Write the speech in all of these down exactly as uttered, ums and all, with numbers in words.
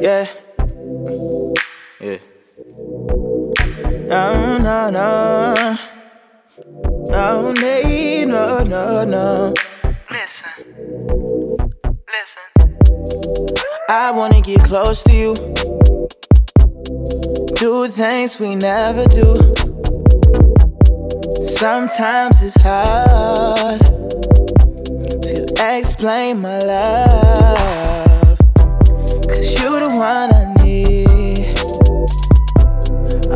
Yeah, yeah. No, no, no. No need, no, no, no. Listen, listen. I wanna get close to you. Do things we never do. Sometimes it's hard to explain my love, 'cause you're the one I need.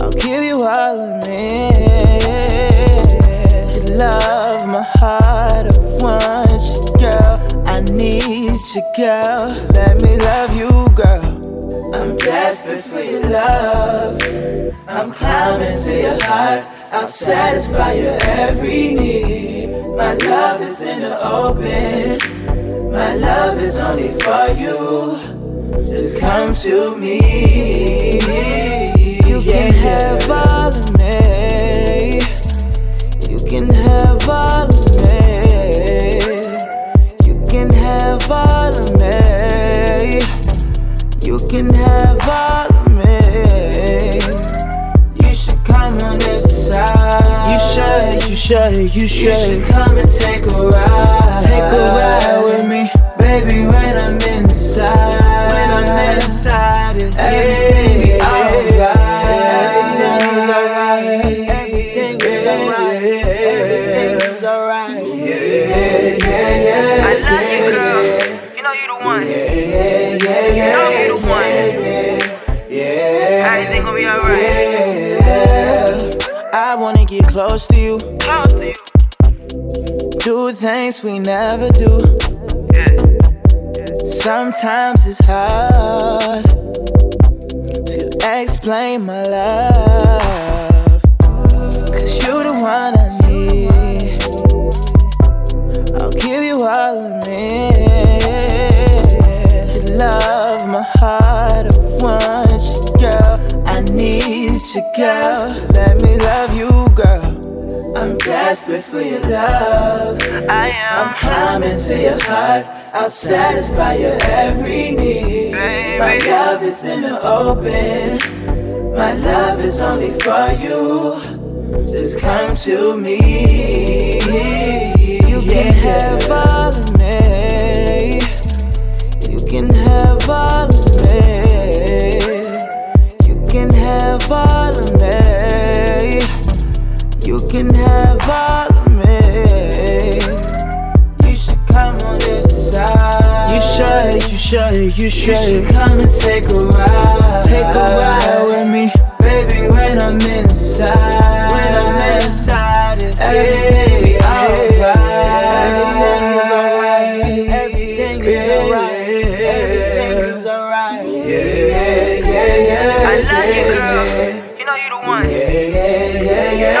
I'll give you all of me. You love my heart, I want you, girl. I need you, girl. Let me love you, girl. I'm desperate for your love. I'm climbing to your heart. I'll satisfy your every need. My love is in the open. My love is only for you. Just come to me. You can have all of me. You can have all of me. You can have all of me. You can have all of me. You should come on this. You should, you should, you should. You should come and take a ride. Take a ride with me, baby. When I'm inside, when I'm inside, everything be alright. Everything is alright. Everything is alright. Yeah, yeah, yeah. I love you, girl. You know you the one. Yeah, yeah, yeah. You know you the one. Yeah. Everything gonna be alright. I wanna get close to you, close to you. Do things we never do. Yeah. Yeah. Sometimes it's hard to explain my love, 'cause you're the one I need. I'll give you all of me. You love my heart, I want you, girl. I need you, girl. Let me love. I'm desperate for your love. I am. I'm climbing to your heart. I'll satisfy your every need. Baby. My love is in the open. My love is only for you. Just come to me. You can have all of me. You can have all of me. You can have all of me. You can have all of me. You should come on this side. You should, you should, you should. You should come and take a ride. Take a ride with me, baby. When I'm inside, when I'm inside, it everything be alright. Everything is alright. Everything is alright. Yeah, yeah, yeah. I love you, girl. You know you the one. Yeah, yeah, yeah. Yeah,